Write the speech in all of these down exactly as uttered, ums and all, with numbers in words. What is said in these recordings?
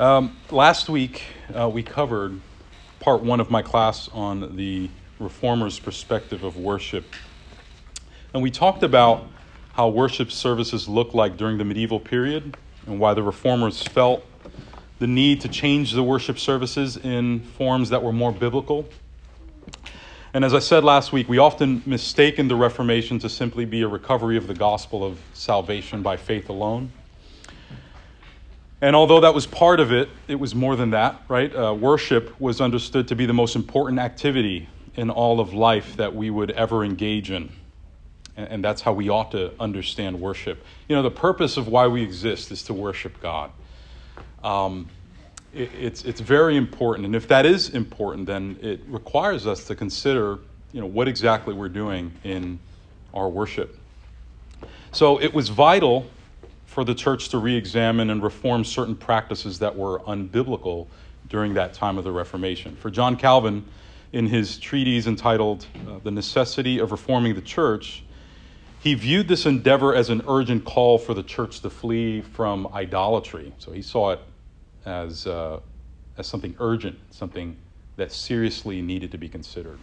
Um, last week, uh, we covered part one of my class on the Reformer's perspective of worship. And we talked about how worship services looked like during the medieval period and why the Reformers felt the need to change the worship services in forms that were more biblical. And as I said last week, we often mistaken the Reformation to simply be a recovery of the gospel of salvation by faith alone. And although that was part of it, it was more than that, right? Uh, worship was understood to be the most important activity in all of life that we would ever engage in. And, and that's how we ought to understand worship. You know, the purpose of why we exist is to worship God. Um, it, it's it's very important. And if that is important, then it requires us to consider, you know, what exactly we're doing in our worship. So it was vital for the church to re-examine and reform certain practices that were unbiblical during that time of the Reformation. For John Calvin, in his treatise entitled uh, The Necessity of Reforming the Church, he viewed this endeavor as an urgent call for the church to flee from idolatry. So he saw it as, uh, as something urgent, something that seriously needed to be considered.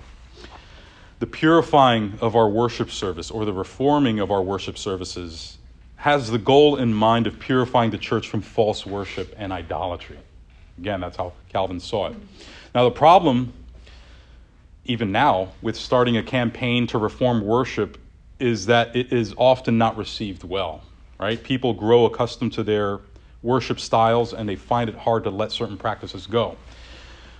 The purifying of our worship service, or the reforming of our worship services, has the goal in mind of purifying the church from false worship and idolatry. Again, that's how Calvin saw it. Now, the problem, even now, with starting a campaign to reform worship is that it is often not received well, right? People grow accustomed to their worship styles, and they find it hard to let certain practices go.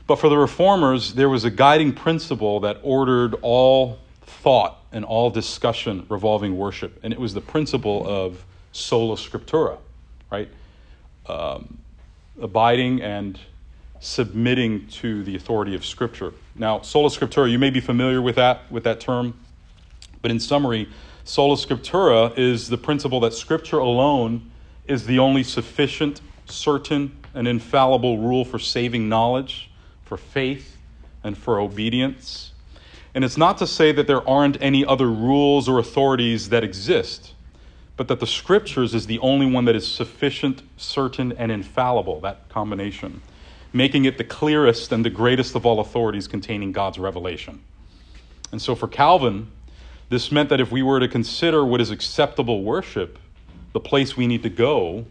But for the Reformers, there was a guiding principle that ordered all thought and all discussion revolving worship, and it was the principle of sola scriptura, right? Um, abiding and submitting to the authority of Scripture. Now, sola scriptura, you may be familiar with that with that term, but in summary, sola scriptura is the principle that Scripture alone is the only sufficient, certain, and infallible rule for saving knowledge, for faith, and for obedience. And it's not to say that there aren't any other rules or authorities that exist, but that the Scriptures is the only one that is sufficient, certain, and infallible, that combination, making it the clearest and the greatest of all authorities containing God's revelation. And so for Calvin, this meant that if we were to consider what is acceptable worship, the place we need to go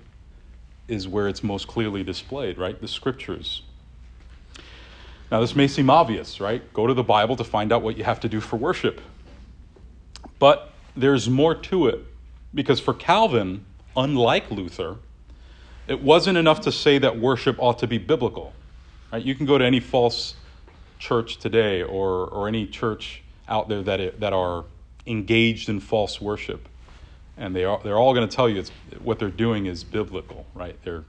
is where it's most clearly displayed, right? The Scriptures. Now, this may seem obvious, right? Go to the Bible to find out what you have to do for worship. But there's more to it, because for Calvin, unlike Luther, it wasn't enough to say that worship ought to be biblical. Right? You can go to any false church today or, or any church out there that it, that are engaged in false worship, and they are, they're all going to tell you it's, what they're doing is biblical, right? They're,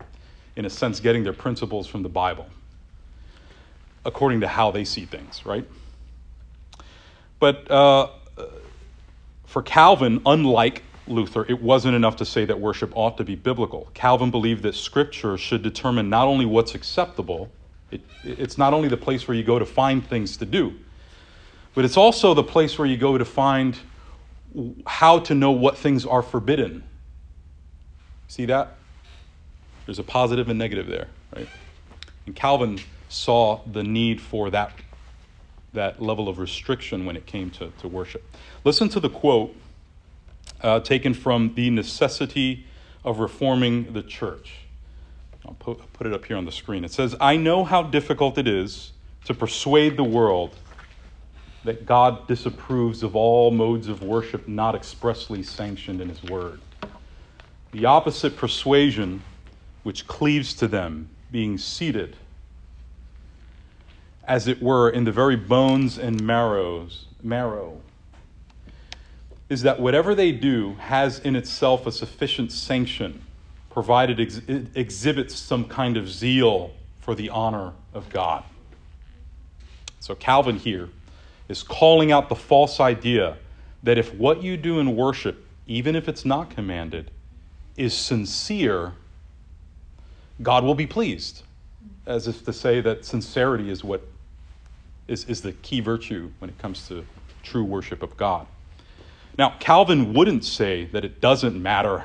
in a sense, getting their principles from the Bible, according to how they see things, right? But uh, for Calvin, unlike Luther, it wasn't enough to say that worship ought to be biblical. Calvin believed that Scripture should determine not only what's acceptable, it, it's not only the place where you go to find things to do, but it's also the place where you go to find how to know what things are forbidden. See that? There's a positive and negative there, right? And Calvin saw the need for that that level of restriction when it came to, to worship. Listen to the quote uh, taken from The Necessity of Reforming the Church. I'll put, put it up here on the screen. It says, "I know how difficult it is to persuade the world that God disapproves of all modes of worship not expressly sanctioned in His Word. The opposite persuasion which cleaves to them, being seated, as it were, in the very bones and marrows, marrow, is that whatever they do has in itself a sufficient sanction, provided ex- it exhibits some kind of zeal for the honor of God." So Calvin here is calling out the false idea that if what you do in worship, even if it's not commanded, is sincere, God will be pleased. As if to say that sincerity is what Is, is the key virtue when it comes to true worship of God. Now, Calvin wouldn't say that it doesn't matter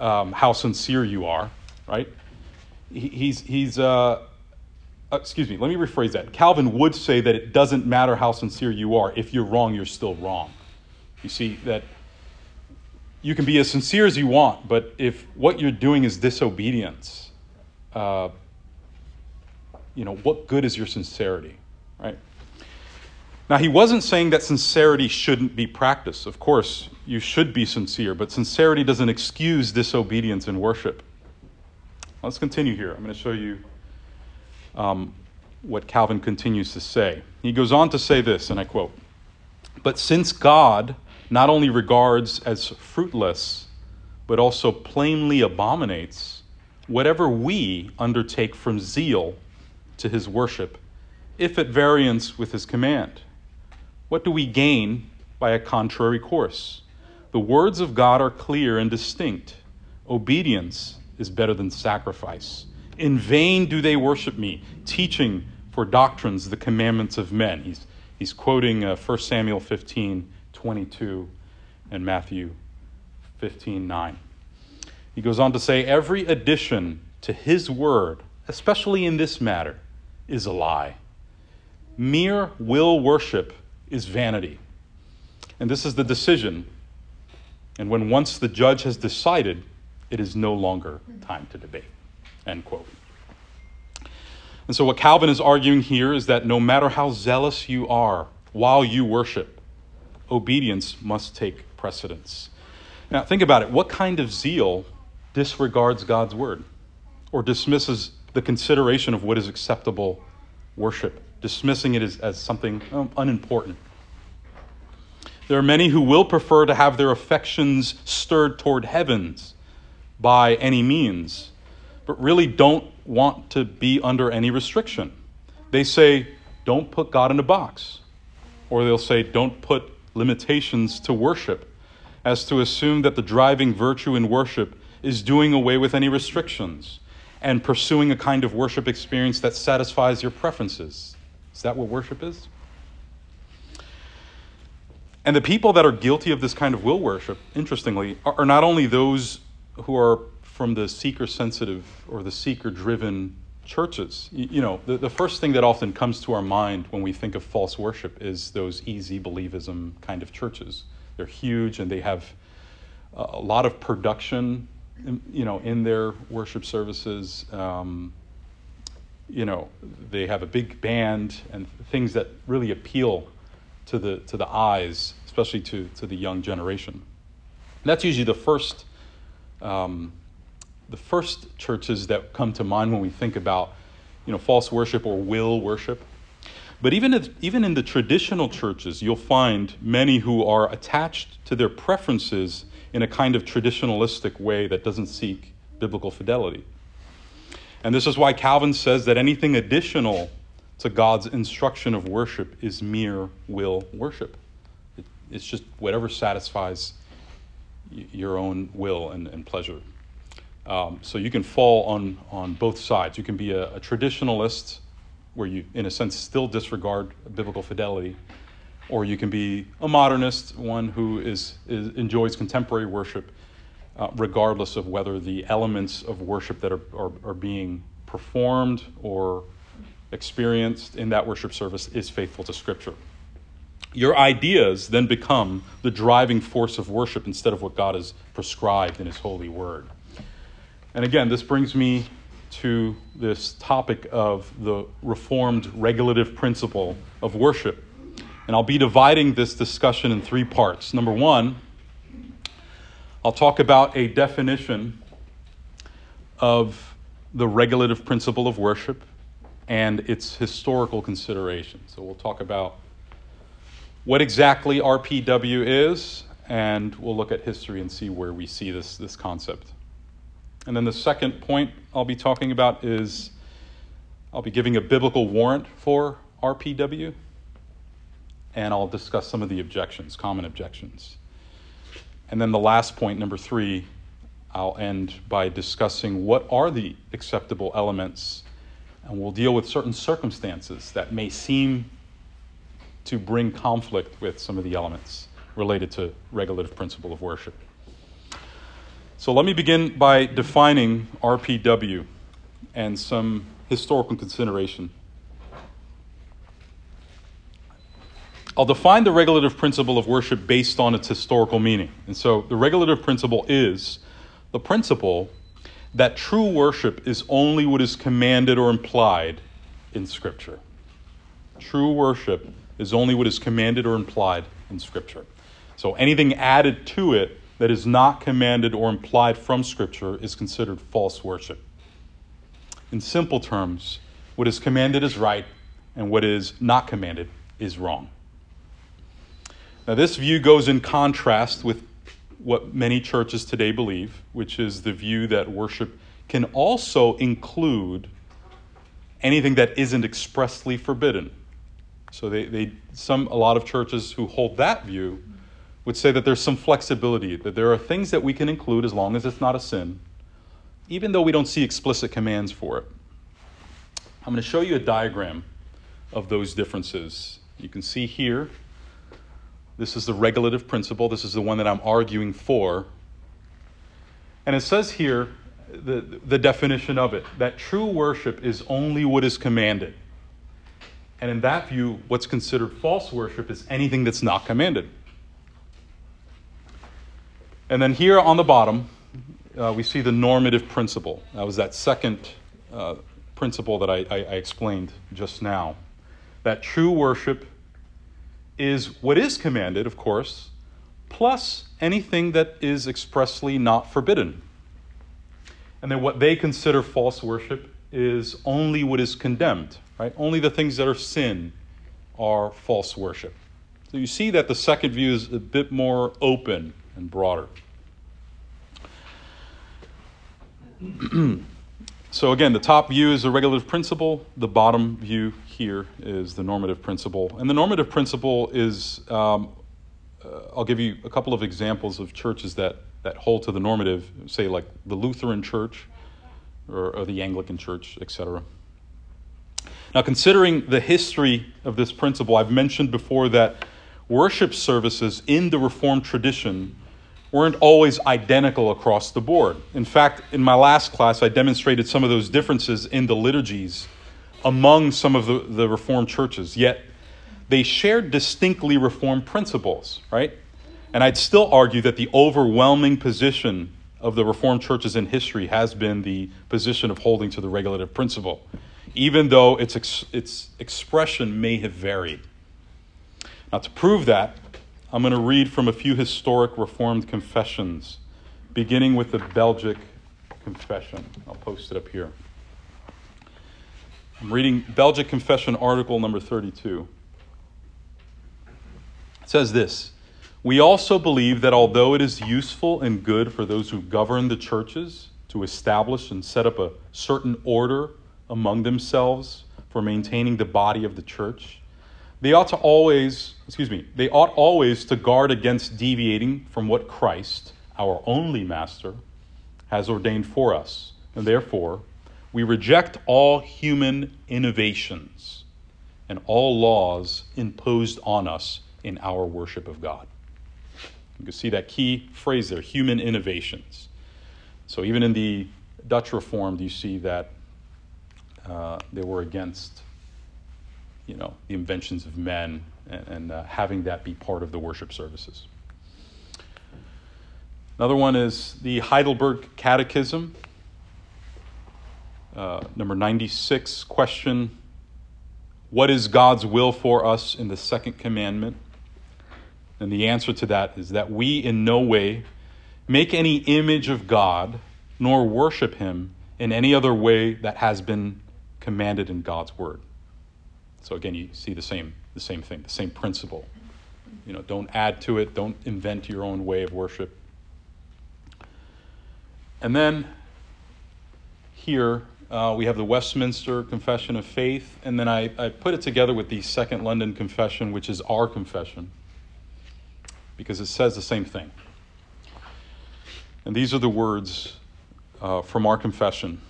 um, how sincere you are, right? he, he's, he's uh, excuse me, let me rephrase that. Calvin would say that it doesn't matter how sincere you are. If you're wrong, you're still wrong. You see, that you can be as sincere as you want, but if what you're doing is disobedience, uh, you know, what good is your sincerity, right? Now, he wasn't saying that sincerity shouldn't be practiced. Of course, you should be sincere, but sincerity doesn't excuse disobedience in worship. Let's continue here. I'm going to show you um, what Calvin continues to say. He goes on to say this, and I quote, "But since God not only regards as fruitless, but also plainly abominates whatever we undertake from zeal to his worship, if at variance with his command, what do we gain by a contrary course? The words of God are clear and distinct. Obedience is better than sacrifice. In vain do they worship me, teaching for doctrines the commandments of men." He's, he's quoting uh, First Samuel fifteen twenty-two and Matthew fifteen nine. He goes on to say, "Every addition to his word, especially in this matter, is a lie. Mere will worship is vanity. And this is the decision. And when once the judge has decided, it is no longer time to debate." End quote. And so what Calvin is arguing here is that no matter how zealous you are while you worship, obedience must take precedence. Now think about it. What kind of zeal disregards God's word or dismisses the consideration of what is acceptable worship? Dismissing it as, as something um, unimportant. There are many who will prefer to have their affections stirred toward heavens by any means, but really don't want to be under any restriction. They say, don't put God in a box. Or they'll say, don't put limitations to worship, as to assume that the driving virtue in worship is doing away with any restrictions and pursuing a kind of worship experience that satisfies your preferences. Is that what worship is? And the people that are guilty of this kind of will worship, interestingly, are not only those who are from the seeker-sensitive or the seeker-driven churches. You know, the, the first thing that often comes to our mind when we think of false worship is those easy believism kind of churches. They're huge and they have a lot of production, you know, in their worship services. Um, You know, they have a big band and things that really appeal to the to the eyes, especially to, to the young generation. And that's usually the first um, the first churches that come to mind when we think about, you know, false worship or will worship. But even if, even in the traditional churches, you'll find many who are attached to their preferences in a kind of traditionalistic way that doesn't seek biblical fidelity. And this is why Calvin says that anything additional to God's instruction of worship is mere will worship. It, it's just whatever satisfies y- your own will and, and pleasure. Um, so you can fall on, on both sides. You can be a, a traditionalist where you, in a sense, still disregard biblical fidelity, or you can be a modernist, one who is, is enjoys contemporary worship, Uh, regardless of whether the elements of worship that are, are, are being performed or experienced in that worship service is faithful to Scripture. Your ideas then become the driving force of worship instead of what God has prescribed in His holy word. And again, this brings me to this topic of the Reformed regulative principle of worship. And I'll be dividing this discussion in three parts. Number one, I'll talk about a definition of the regulative principle of worship and its historical consideration. So we'll talk about what exactly R P W is, and we'll look at history and see where we see this, this concept. And then the second point I'll be talking about is I'll be giving a biblical warrant for R P W, and I'll discuss some of the objections, common objections. And then the last point, number three, I'll end by discussing what are the acceptable elements, and we'll deal with certain circumstances that may seem to bring conflict with some of the elements related to regulative principle of worship. So let me begin by defining R P W. and some historical consideration. I'll define the regulative principle of worship based on its historical meaning. And so the regulative principle is the principle that true worship is only what is commanded or implied in Scripture. True worship is only what is commanded or implied in Scripture. So anything added to it that is not commanded or implied from Scripture is considered false worship. In simple terms, what is commanded is right, and what is not commanded is wrong. Now, this view goes in contrast with what many churches today believe, which is the view that worship can also include anything that isn't expressly forbidden. So they, they some a lot of churches who hold that view would say that there's some flexibility, that there are things that we can include as long as it's not a sin, even though we don't see explicit commands for it. I'm going to show you a diagram of those differences. You can see here, this is the regulative principle. This is the one that I'm arguing for. And it says here, the, the definition of it, that true worship is only what is commanded. And in that view, what's considered false worship is anything that's not commanded. And then here on the bottom, uh, we see the normative principle. That was that second uh, principle that I, I, I explained just now. That true worship is what is commanded, of course, plus anything that is expressly not forbidden. And then what they consider false worship is only what is condemned, right? Only the things that are sin are false worship. So you see that the second view is a bit more open and broader. So again, the top view is the regulative principle. The bottom view here is the normative principle. And the normative principle is, um, uh, I'll give you a couple of examples of churches that, that hold to the normative, say like the Lutheran Church or, or the Anglican Church, et cetera. Now, considering the history of this principle, I've mentioned before that worship services in the Reformed tradition weren't always identical across the board. In fact, in my last class, I demonstrated some of those differences in the liturgies among some of the, the Reformed churches, yet they shared distinctly Reformed principles, right? And I'd still argue that the overwhelming position of the Reformed churches in history has been the position of holding to the regulative principle, even though its ex- its expression may have varied. Now, to prove that, I'm going to read from a few historic Reformed confessions, beginning with the Belgic Confession. I'll post it up here. I'm reading Belgic Confession, article number thirty-two. It says this: "We also believe that although it is useful and good for those who govern the churches to establish and set up a certain order among themselves for maintaining the body of the church, They ought to always, excuse me, they ought always to guard against deviating from what Christ, our only master, has ordained for us. And therefore, we reject all human innovations and all laws imposed on us in our worship of God." You can see that key phrase there, human innovations. So even in the Dutch Reformed, you see that uh, they were against you know, the inventions of men, and, and uh, having that be part of the worship services. Another one is the Heidelberg Catechism, uh, number ninety-six, question, "What is God's will for us in the second commandment?" And the answer to that is that we in no way make any image of God, nor worship him in any other way that has been commanded in God's word. So again, you see the same the same thing, the same principle. You know, don't add to it. Don't invent your own way of worship. And then here uh, we have the Westminster Confession of Faith. And then I, I put it together with the Second London Confession, which is our confession, because it says the same thing. And these are the words uh, from our confession.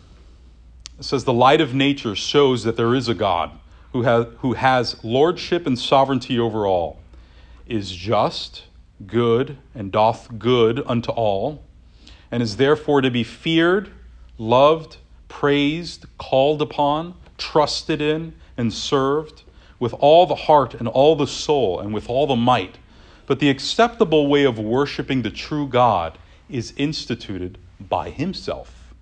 It says, "The light of nature shows that there is a God Who has, who has lordship and sovereignty over all, is just, good, and doth good unto all, and is therefore to be feared, loved, praised, called upon, trusted in, and served with all the heart and all the soul and with all the might. But the acceptable way of worshiping the true God is instituted by himself.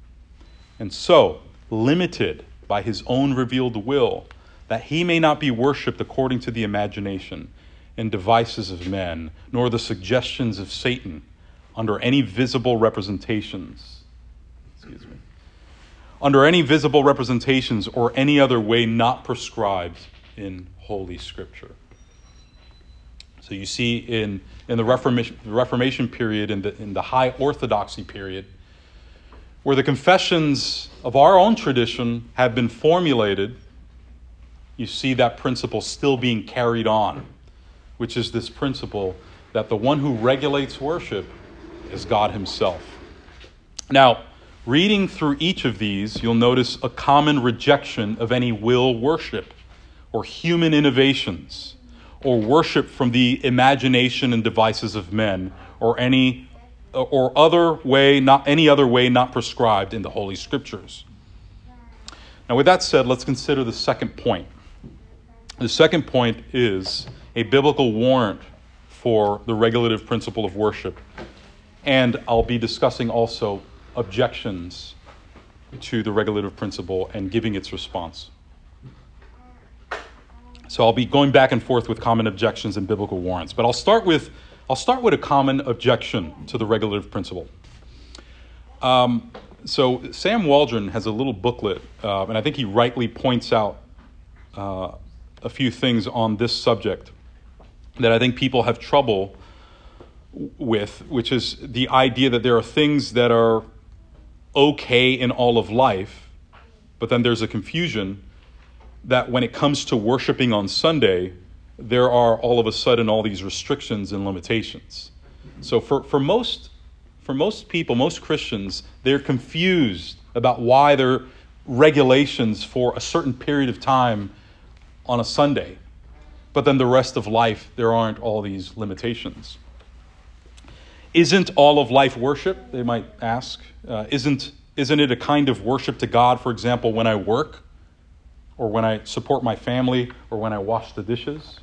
And so, limited by his own revealed will, that he may not be worshipped according to the imagination and devices of men, nor the suggestions of Satan, under any visible representations, excuse me, under any visible representations or any other way not prescribed in Holy Scripture. So you see in, in the Reformation, Reformation period, in the, in the High Orthodoxy period, where the confessions of our own tradition have been formulated, you see that principle still being carried on, which is this principle that the one who regulates worship is God himself. Now, reading through each of these, you'll notice a common rejection of any will worship or human innovations or worship from the imagination and devices of men or any or other way not any other way not prescribed in the Holy Scriptures. Now, with that said, let's consider the second point. The second point is a biblical warrant for the regulative principle of worship. And I'll be discussing also objections to the regulative principle and giving its response. So I'll be going back and forth with common objections and biblical warrants. But I'll start with I'll start with a common objection to the regulative principle. Um, so Sam Waldron has a little booklet, uh, and I think he rightly points out uh, a few things on this subject that I think people have trouble with, which is the idea that there are things that are okay in all of life, but then there's a confusion that when it comes to worshiping on Sunday, there are all of a sudden all these restrictions and limitations. So for, for most for most people, most Christians, they're confused about why there are regulations for a certain period of time on a Sunday, but then the rest of life, there aren't all these limitations. Isn't all of life worship, they might ask? Uh, isn't isn't it a kind of worship to God, for example, when I work, or when I support my family, or when I wash the dishes?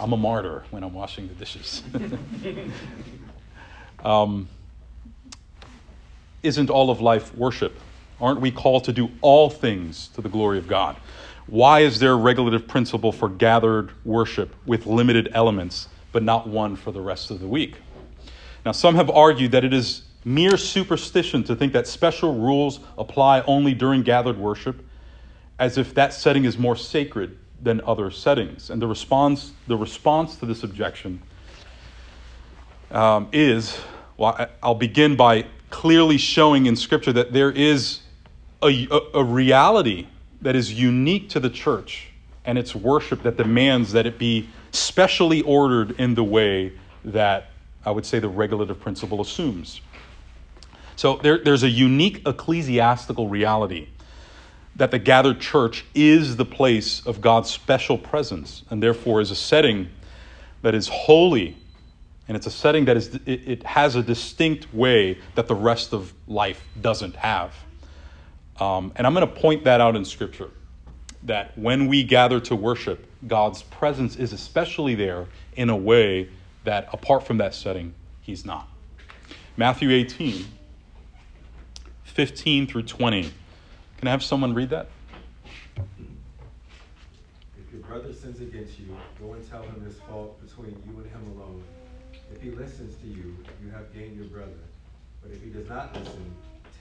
I'm a martyr when I'm washing the dishes. um, isn't all of life worship? Aren't we called to do all things to the glory of God? Why is there a regulative principle for gathered worship with limited elements, but not one for the rest of the week? Now, some have argued that it is mere superstition to think that special rules apply only during gathered worship, as if that setting is more sacred than other settings. And the response the response to this objection um, is, well, I'll begin by clearly showing in Scripture that there is a, a, a reality that is unique to the church and its worship that demands that it be specially ordered in the way that I would say the regulative principle assumes. So there, there's a unique ecclesiastical reality that the gathered church is the place of God's special presence and therefore is a setting that is holy, and it's a setting that is it, it has a distinct way that the rest of life doesn't have. Um, and I'm going to point that out in Scripture, that when we gather to worship, God's presence is especially there in a way that apart from that setting, he's not. Matthew eighteen, fifteen through twenty. Can I have someone read that? If your brother sins against you, go and tell him his fault between you and him alone. If he listens to you, you have gained your brother. But if he does not listen,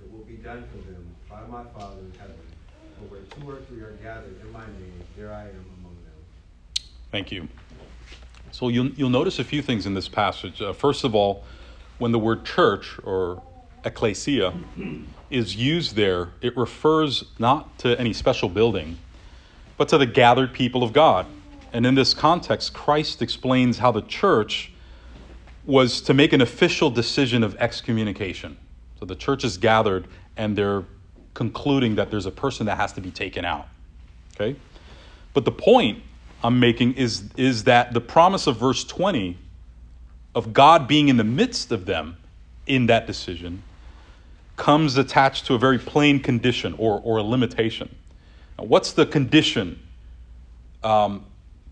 it will be done for them by my Father in heaven. For where two or three are gathered in my name, there I am among them. Thank you. So you'll, you'll notice a few things in this passage. Uh, first of all, when the word church or ecclesia is used there, it refers not to any special building, but to the gathered people of God. And in this context, Christ explains how the church was to make an official decision of excommunication. So the church is gathered and they're concluding that there's a person that has to be taken out. Okay? But the point I'm making is, is that the promise of verse twenty of God being in the midst of them in that decision comes attached to a very plain condition or, or a limitation. Now, what's the condition um,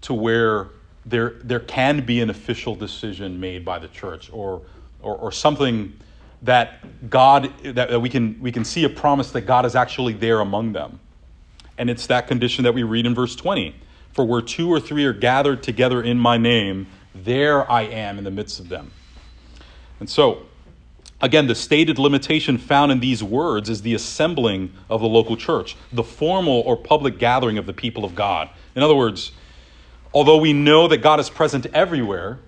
to where there there can be an official decision made by the church or or, or something that God that, that we can we can see a promise that God is actually there among them? And it's that condition that we read in verse twenty. For where two or three are gathered together in my name, there I am in the midst of them. And so, again, the stated limitation found in these words is the assembling of the local church, the formal or public gathering of the people of God. In other words, although we know that God is present everywhere,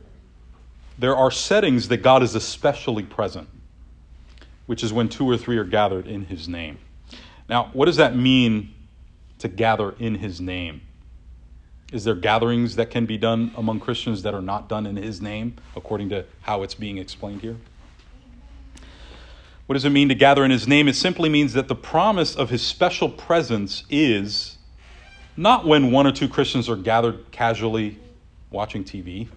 there are settings that God is especially present, which is when two or three are gathered in his name. Now, what does that mean? To gather in his name. Is there gatherings that can be done among Christians that are not done in his name, according to how it's being explained here? What does it mean to gather in his name? It simply means that the promise of his special presence is not when one or two Christians are gathered casually watching T V.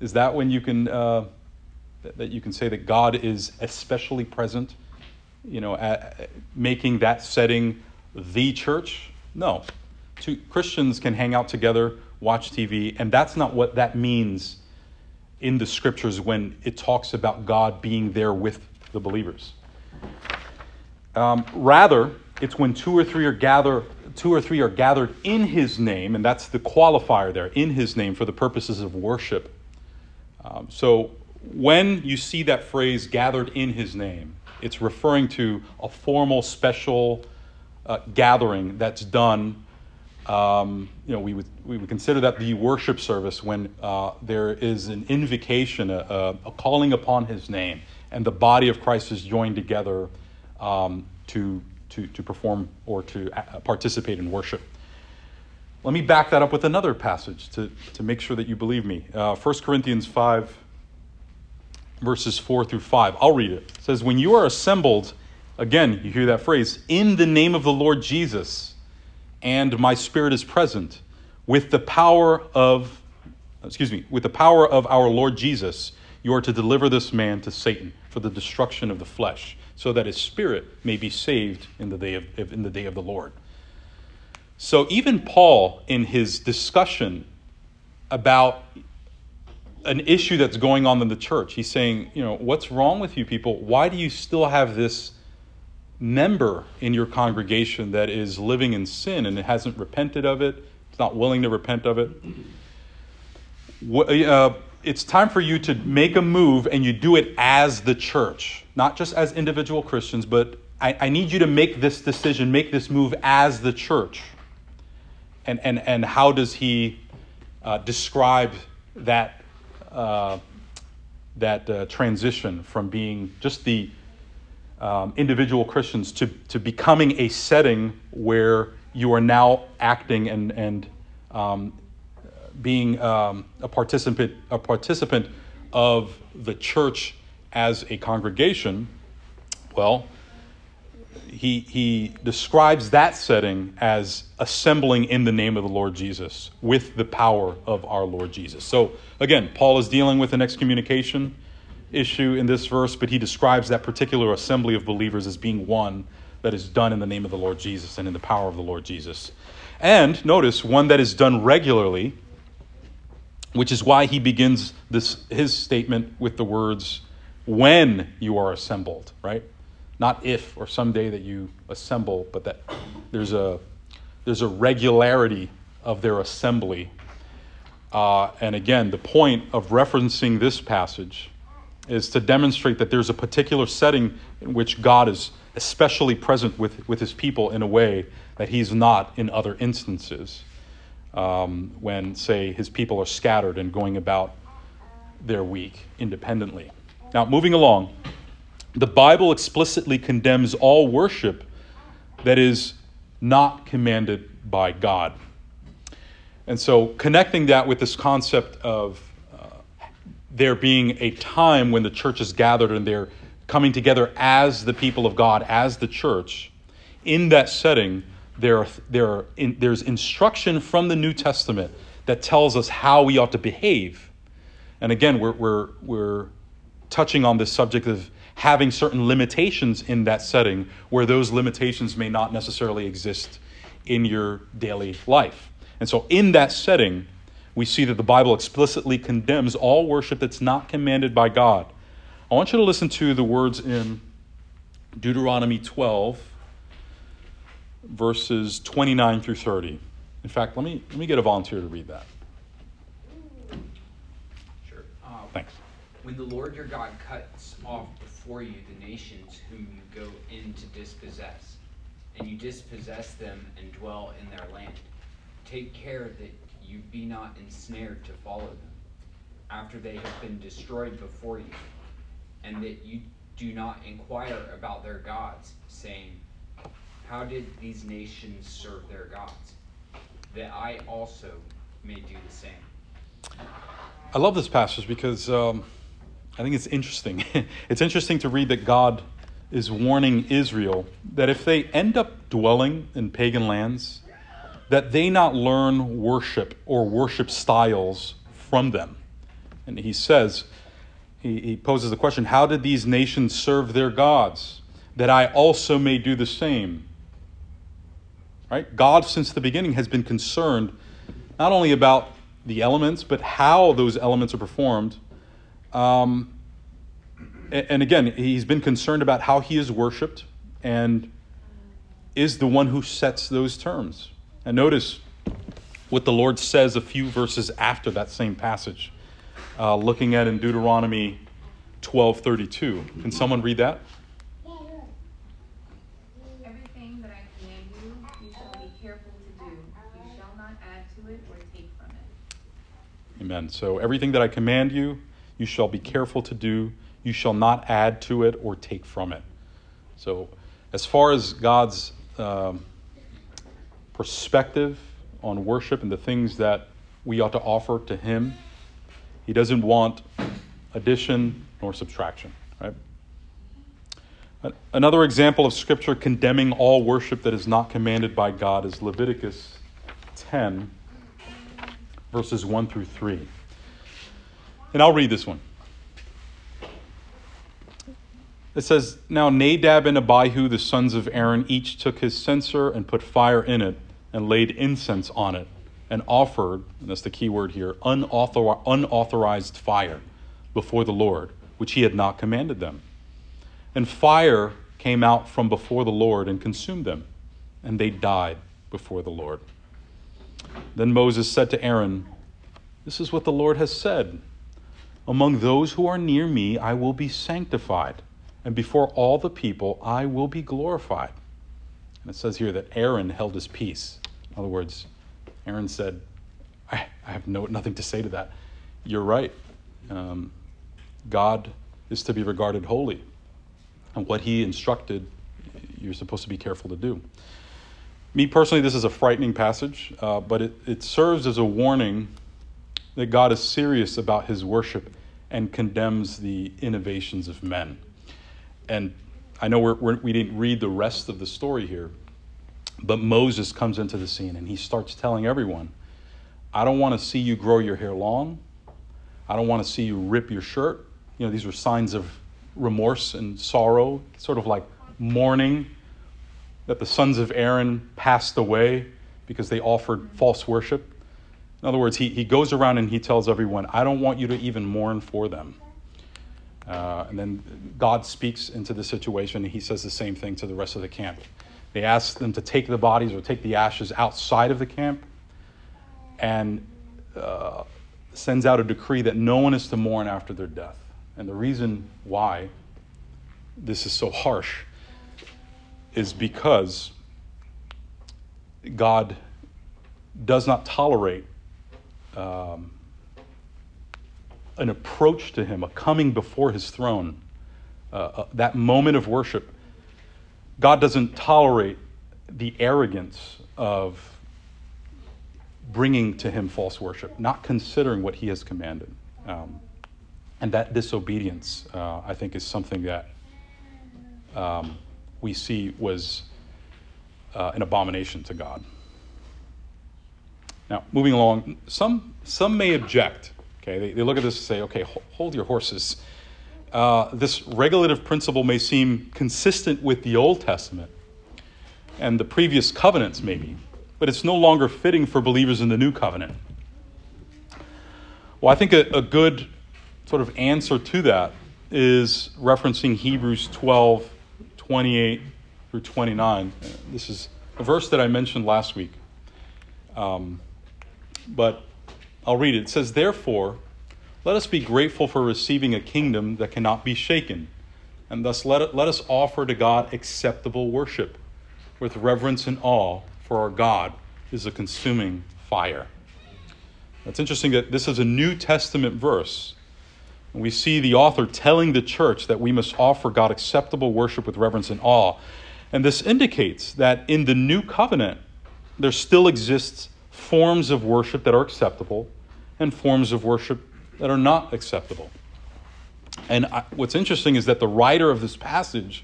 Is that when you can uh, that you can say that God is especially present, you know, at, at making that setting the church? No. Two Christians can hang out together, watch T V, and that's not what that means in the scriptures when it talks about God being there with the believers. Um, rather, it's when two or three are gather, two or three are gathered in his name, and that's the qualifier there, in his name, for the purposes of worship. Um, so when you see that phrase, gathered in his name, it's referring to a formal, special Uh, gathering that's done. Um, you know, we would we would consider that the worship service when uh, there is an invocation, a, a calling upon His name, and the body of Christ is joined together um, to to to perform or to participate in worship. Let me back that up with another passage to to make sure that you believe me. Uh, First Corinthians five, verses four through five. I'll read it. It says, "When you are assembled." Again, you hear that phrase, in the name of the Lord Jesus, and my spirit is present with the power of, excuse me, with the power of our Lord Jesus, you are to deliver this man to Satan for the destruction of the flesh, so that his spirit may be saved in the day of, in the day of the Lord. So even Paul, in his discussion about an issue that's going on in the church, he's saying, you know, what's wrong with you people? Why do you still have this member in your congregation that is living in sin and it hasn't repented of it, it's not willing to repent of it? Uh, it's time for you to make a move, and you do it as the church, not just as individual Christians, but I, I need you to make this decision, make this move as the church. And and, and how does he uh, describe that, uh, that uh, transition from being just the Um, individual Christians to, to becoming a setting where you are now acting and and um, being um, a participant a participant of the church as a congregation? Well, he he describes that setting as assembling in the name of the Lord Jesus with the power of our Lord Jesus. So again, Paul is dealing with an excommunication issue in this verse, but he describes that particular assembly of believers as being one that is done in the name of the Lord Jesus and in the power of the Lord Jesus. And notice, one that is done regularly, which is why he begins this his statement with the words, when you are assembled, right? Not if or someday that you assemble, but that there's a there's a regularity of their assembly. Uh, and again, the point of referencing this passage is to demonstrate that there's a particular setting in which God is especially present with, with his people in a way that he's not in other instances. Um, when, say, his people are scattered and going about their week independently. Now, moving along, The Bible explicitly condemns all worship that is not commanded by God. And so connecting that with this concept of uh, there being a time when the church is gathered and they're coming together as the people of God, as the church, in that setting, there are, there are in, there's instruction from the New Testament that tells us how we ought to behave. And again, we're, we're, we're touching on this subject of having certain limitations in that setting where those limitations may not necessarily exist in your daily life. And so in that setting, we see that the Bible explicitly condemns all worship that's not commanded by God. I want you to listen to the words in Deuteronomy twelve, verses twenty-nine through thirty. In fact, let me let me get a volunteer to read that. Sure. Um, Thanks. When the Lord your God cuts off before you the nations whom you go in to dispossess, and you dispossess them and dwell in their land, take care that you be not ensnared to follow them after they have been destroyed before you, and that you do not inquire about their gods, saying, how did these nations serve their gods? That I also may do the same. I love this passage because um, I think it's interesting. It's interesting to read that God is warning Israel that if they end up dwelling in pagan lands, that they not learn worship or worship styles from them. And he says, he, he poses the question, how did these nations serve their gods? That I also may do the same. Right? God, since the beginning, has been concerned not only about the elements, but how those elements are performed. Um, and again, he's been concerned about how he is worshipped and is the one who sets those terms. And notice what the Lord says a few verses after that same passage, uh, looking at in Deuteronomy twelve thirty-two. Can someone read that? Amen. So everything that I command you, you shall be careful to do. You shall not add to it or take from it. So as far as God's um, perspective on worship and the things that we ought to offer to him, he doesn't want addition nor subtraction. Right? Another example of Scripture condemning all worship that is not commanded by God is Leviticus ten. Verses one through three. And I'll read this one. It says, now Nadab and Abihu, the sons of Aaron, each took his censer and put fire in it and laid incense on it and offered, and that's the key word here, unauthor- unauthorized fire before the Lord, which he had not commanded them. And fire came out from before the Lord and consumed them, and they died before the Lord. Then Moses said to Aaron, this is what the Lord has said. Among those who are near me, I will be sanctified, and before all the people, I will be glorified. And it says here that Aaron held his peace. In other words, Aaron said, I, I have no, nothing to say to that. You're right. Um, God is to be regarded holy. And what he instructed, you're supposed to be careful to do. Me personally, this is a frightening passage, uh, but it, it serves as a warning that God is serious about his worship and condemns the innovations of men. And I know we're, we're, we didn't read the rest of the story here, but Moses comes into the scene and he starts telling everyone, I don't want to see you grow your hair long. I don't want to see you rip your shirt. You know, these were signs of remorse and sorrow, sort of like mourning that the sons of Aaron passed away because they offered false worship. In other words, he, he goes around and he tells everyone, I don't want you to even mourn for them. Uh, and then God speaks into the situation, and he says the same thing to the rest of the camp. They ask them to take the bodies or take the ashes outside of the camp, and uh, sends out a decree that no one is to mourn after their death. And the reason why this is so harsh is because God does not tolerate um, an approach to him, a coming before his throne uh, that moment of worship. God doesn't tolerate the arrogance of bringing to him false worship, not considering what he has commanded. Um, and that disobedience, uh, I think, is something that um, we see was uh, an abomination to God. Now, moving along, some some may object. Okay, they, they look at this and say, okay, hold your horses. Uh, this regulative principle may seem consistent with the Old Testament and the previous covenants maybe, but it's no longer fitting for believers in the new covenant. Well, I think a, a good sort of answer to that is referencing Hebrews twelve, twenty-eight through twenty-nine. This is a verse that I mentioned last week, um, but I'll read it. It says, "Therefore, let us be grateful for receiving a kingdom that cannot be shaken, and thus let, it, let us offer to God acceptable worship with reverence and awe, for our God is a consuming fire." It's interesting that this is a New Testament verse, and we see the author telling the church that we must offer God acceptable worship with reverence and awe. And this indicates that in the New Covenant, there still exists forms of worship that are acceptable and forms of worship that are not acceptable. And I, what's interesting is that the writer of this passage,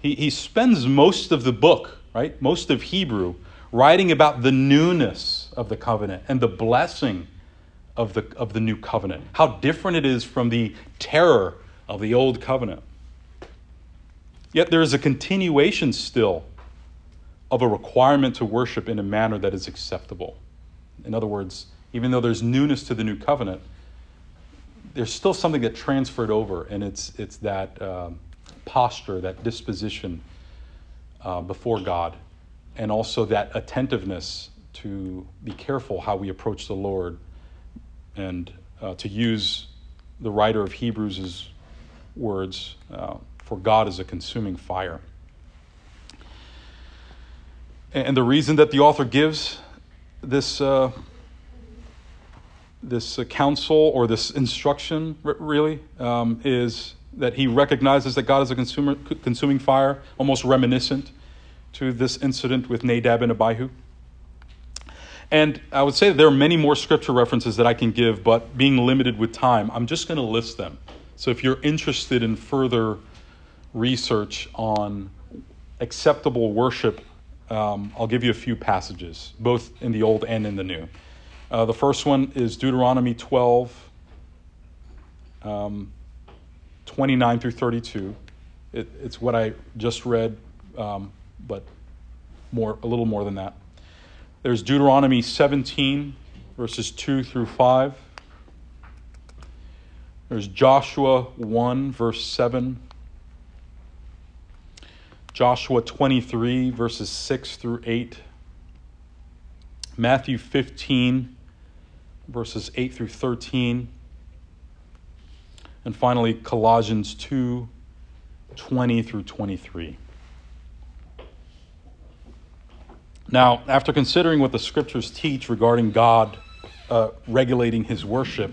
he, he spends most of the book, right, most of Hebrew, writing about the newness of the covenant and the blessing of the, of the new covenant, how different it is from the terror of the old covenant. Yet there is a continuation still of a requirement to worship in a manner that is acceptable. In other words, even though there's newness to the new covenant, there's still something that transferred over, and it's it's that um, posture, that disposition uh, before God, and also that attentiveness to be careful how we approach the Lord, and uh, to use the writer of Hebrews' words, uh, for God is a consuming fire. And the reason that the author gives this uh, this uh, counsel or this instruction, r- really, um, is that he recognizes that God is a consumer, c- consuming fire, almost reminiscent to this incident with Nadab and Abihu. And I would say that there are many more scripture references that I can give, but being limited with time, I'm just going to list them. So if you're interested in further research on acceptable worship, um, I'll give you a few passages, both in the Old and in the New. Uh, the first one is Deuteronomy twelve, um, twenty-nine through thirty-two. It, it's what I just read, um, but more a little more than that. There's Deuteronomy seventeen, verses two through five. There's Joshua one, verse seven. Joshua twenty-three, verses six through eight. Matthew fifteen, verses eight through thirteen. And finally, Colossians two, twenty through twenty-three. Now, after considering what the scriptures teach regarding God uh, regulating his worship,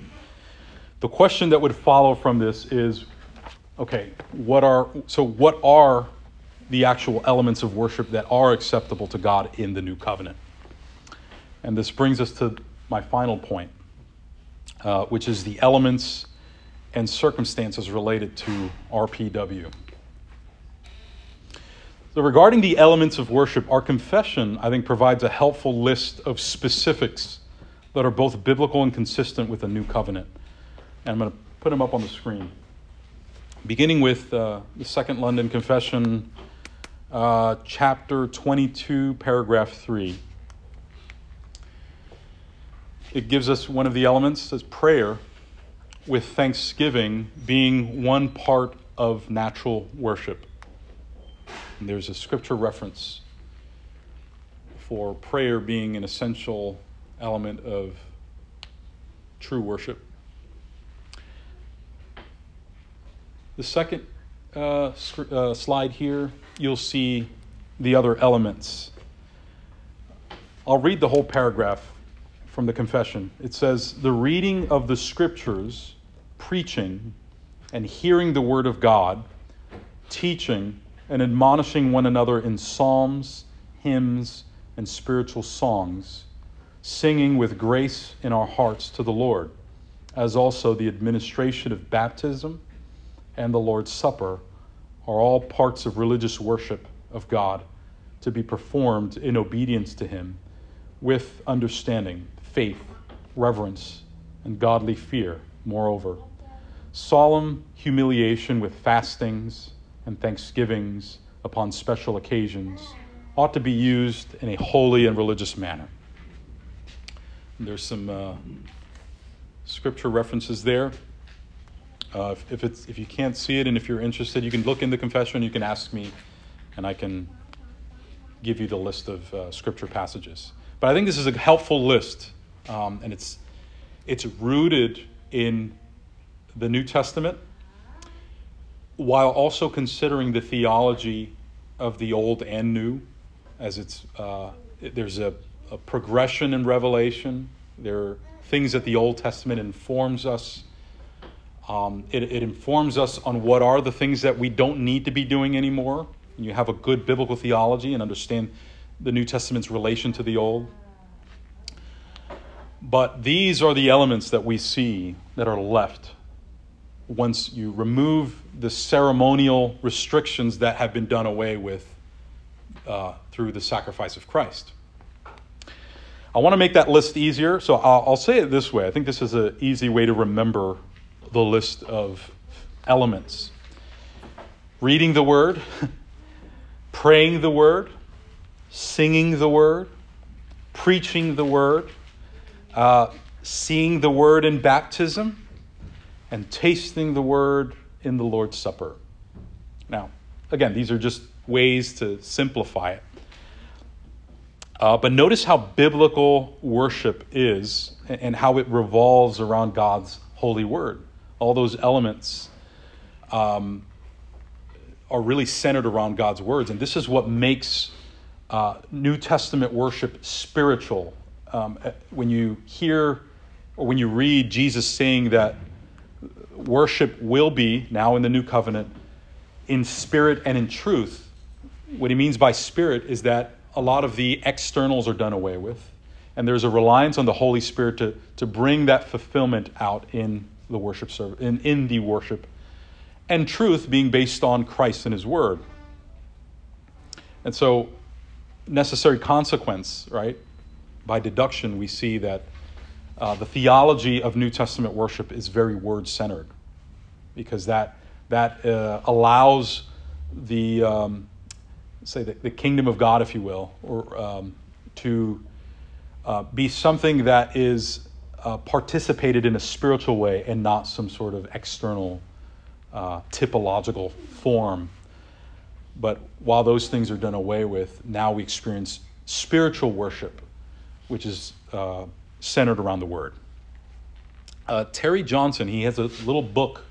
the question that would follow from this is, okay, what are so what are the actual elements of worship that are acceptable to God in the new covenant? And this brings us to my final point, uh, which is the elements and circumstances related to R P W. So regarding the elements of worship, our confession, I think, provides a helpful list of specifics that are both biblical and consistent with the new covenant. And I'm going to put them up on the screen. Beginning with uh, the Second London Confession, uh, chapter twenty-two, paragraph three. It gives us one of the elements as prayer, with thanksgiving being one part of natural worship. And there's a scripture reference for prayer being an essential element of true worship. The second uh, sc- uh, slide here, you'll see the other elements. I'll read the whole paragraph from the confession. It says, "The reading of the scriptures, preaching, and hearing the word of God teaching and admonishing one another in psalms, hymns, and spiritual songs, singing with grace in our hearts to the Lord, as also the administration of baptism and the Lord's Supper are all parts of religious worship of God to be performed in obedience to Him with understanding, faith, reverence, and godly fear. Moreover, solemn humiliation with fastings and thanksgivings upon special occasions ought to be used in a holy and religious manner. And there's some uh, scripture references there. Uh, if, if, it's, if you can't see it and if you're interested, you can look in the confession, you can ask me, and I can give you the list of uh, scripture passages. But I think this is a helpful list, um, and it's it's rooted in the New Testament while also considering the theology of the Old and New, as it's uh, there's a, a progression in Revelation. There are things that the Old Testament informs us. Um, it, it informs us on what are the things that we don't need to be doing anymore. And you have a good biblical theology and understand the New Testament's relation to the Old. But these are the elements that we see that are left once you remove the ceremonial restrictions that have been done away with uh, through the sacrifice of Christ. I want to make that list easier, so I'll, I'll say it this way. I think this is an easy way to remember the list of elements. Reading the Word, praying the Word, singing the Word, preaching the Word, Uh, seeing the Word in baptism, and tasting the Word in the Lord's Supper. Now, again, these are just ways to simplify it. Uh, but notice how biblical worship is and how it revolves around God's holy Word. All those elements um, are really centered around God's words. And this is what makes uh, New Testament worship spiritual. Um, when you hear or when you read Jesus saying that worship will be, now in the New Covenant, in spirit and in truth, what he means by spirit is that a lot of the externals are done away with, and there's a reliance on the Holy Spirit to, to bring that fulfillment out in the worship service, in, in the worship, and truth being based on Christ and His Word. And so, necessary consequence, right? By deduction, we see that uh, the theology of New Testament worship is very word-centered, because that that uh, allows the um, say the, the kingdom of God, if you will, or um, to uh, be something that is uh, participated in a spiritual way and not some sort of external uh, typological form. But while those things are done away with, now we experience spiritual worship, which is uh, centered around the Word. Uh, Terry Johnson, he has a little book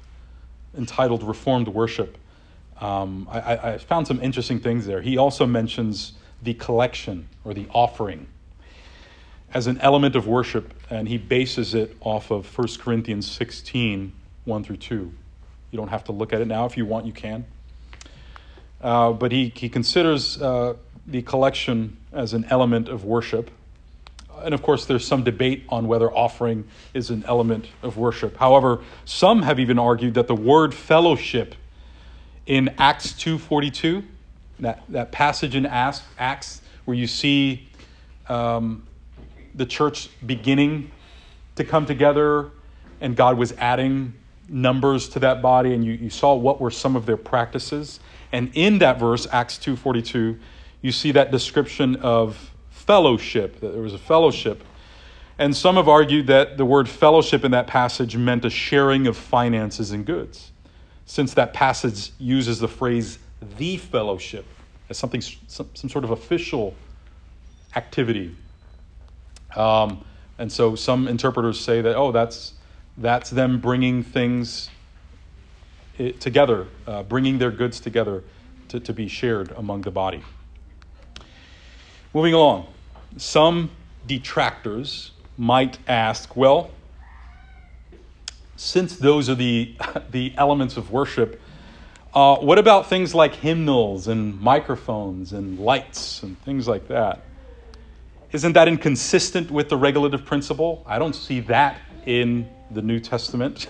entitled Reformed Worship. Um, I, I found some interesting things there. He also mentions the collection or the offering as an element of worship, and he bases it off of First Corinthians sixteen, one through two. You don't have to look at it now. If you want, you can. Uh, but he, he considers uh, the collection as an element of worship. And of course, there's some debate on whether offering is an element of worship. However, some have even argued that the word fellowship in Acts two forty-two, that, that passage in Acts where you see um, the church beginning to come together and God was adding numbers to that body, and you, you saw what were some of their practices. And in that verse, Acts two forty-two, you see that description of fellowship, that there was a fellowship. And some have argued that the word fellowship in that passage meant a sharing of finances and goods, since that passage uses the phrase "the fellowship" as something, some, some sort of official activity. Um, and so some interpreters say that, oh, that's that's them bringing things together, uh, bringing their goods together to, to be shared among the body. Moving along. Some detractors might ask, well, since those are the, the elements of worship, Uh, what about things like hymnals and microphones and lights and things like that? Isn't that inconsistent with the regulative principle? I don't see that in the New Testament.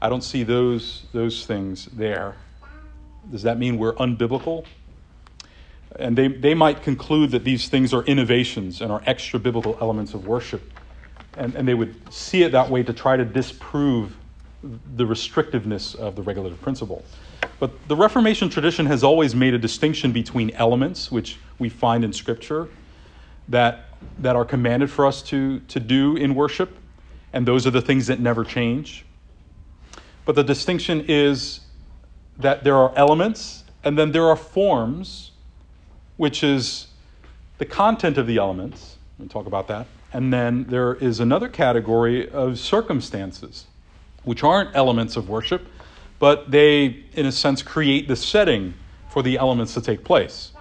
I don't see those those things there. Does that mean we're unbiblical? And they, they might conclude that these things are innovations and are extra-biblical elements of worship. And, and they would see it that way to try to disprove the restrictiveness of the regulative principle. But the Reformation tradition has always made a distinction between elements, which we find in Scripture, that that are commanded for us to, to do in worship, and those are the things that never change. But the distinction is that there are elements, and then there are forms, which is the content of the elements. We'll talk about that. And then there is another category of circumstances, which aren't elements of worship, but they, in a sense, create the setting for the elements to take place.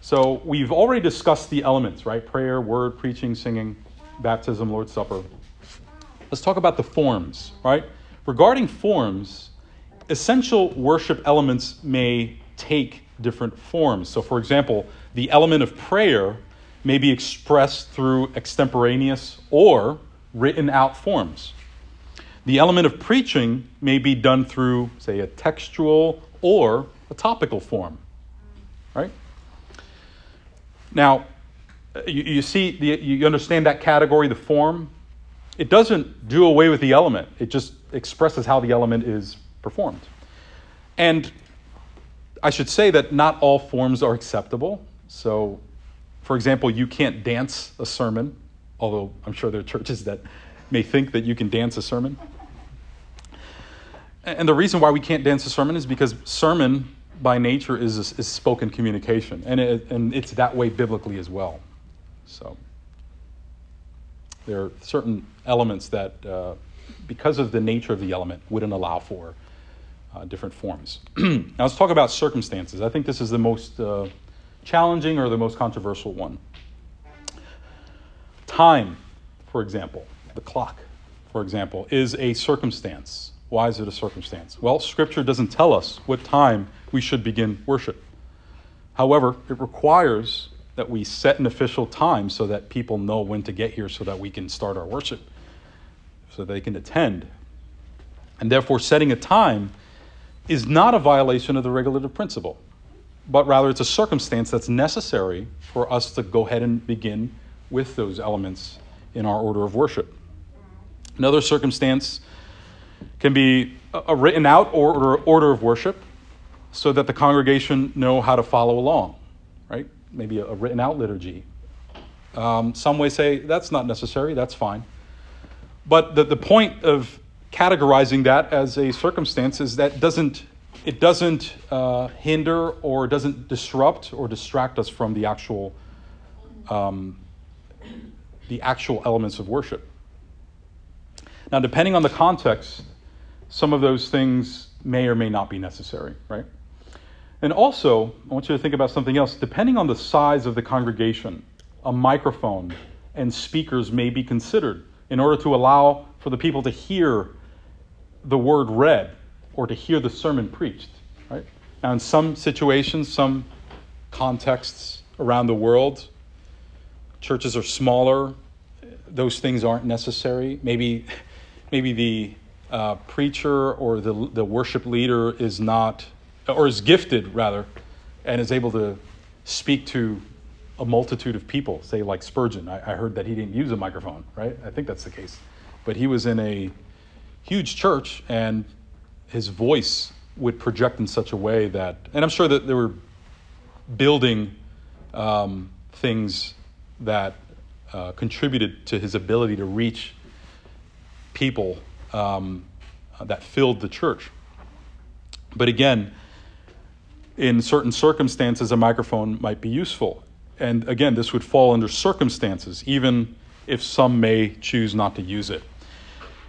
So we've already discussed the elements, right? Prayer, word, preaching, singing, baptism, Lord's Supper. Let's talk about the forms, right? Regarding forms, essential worship elements may take different forms. So, for example, the element of prayer may be expressed through extemporaneous or written out forms. The element of preaching may be done through, say, a textual or a topical form, right? Now, you, you see, the, you understand that category, the form. It doesn't do away with the element. It just expresses how the element is performed. And I should say that not all forms are acceptable. So, for example, you can't dance a sermon, although I'm sure there are churches that may think that you can dance a sermon. And the reason why we can't dance a sermon is because sermon, by nature, is is spoken communication. And it, and it's that way biblically as well. So there are certain elements that, uh, because of the nature of the element, wouldn't allow for uh, different forms. Now let's talk about circumstances. I think this is the most uh, challenging or the most controversial one. Time, for example, the clock, for example, is a circumstance. Why is it a circumstance? Well, Scripture doesn't tell us what time we should begin worship. However, it requires that we set an official time so that people know when to get here so that we can start our worship, so they can attend. And therefore, setting a time is not a violation of the regulative principle, but rather it's a circumstance that's necessary for us to go ahead and begin with those elements in our order of worship. Another circumstance can be a written out order, order of worship so that the congregation know how to follow along, right? Maybe a, a written out liturgy. Um, some may say that's not necessary, that's fine. But the, the point of categorizing that as a circumstance is that doesn't, it doesn't uh, hinder or doesn't disrupt or distract us from the actual um, the actual elements of worship. Now, depending on the context, some of those things may or may not be necessary, right? And also, I want you to think about something else. Depending on the size of the congregation, a microphone and speakers may be considered in order to allow for the people to hear the word read or to hear the sermon preached, right? Now, in some situations, some contexts around the world, churches are smaller. Those things aren't necessary. Maybe maybe the uh, preacher or the the worship leader is not, or is gifted, rather, and is able to speak to a multitude of people, say like Spurgeon. I, I heard that he didn't use a microphone, right? I think that's the case. But he was in a huge church, and his voice would project in such a way that, and I'm sure that they were building um, things that Uh, contributed to his ability to reach people um, that filled the church. But again, in certain circumstances, a microphone might be useful. And again, this would fall under circumstances, even if some may choose not to use it.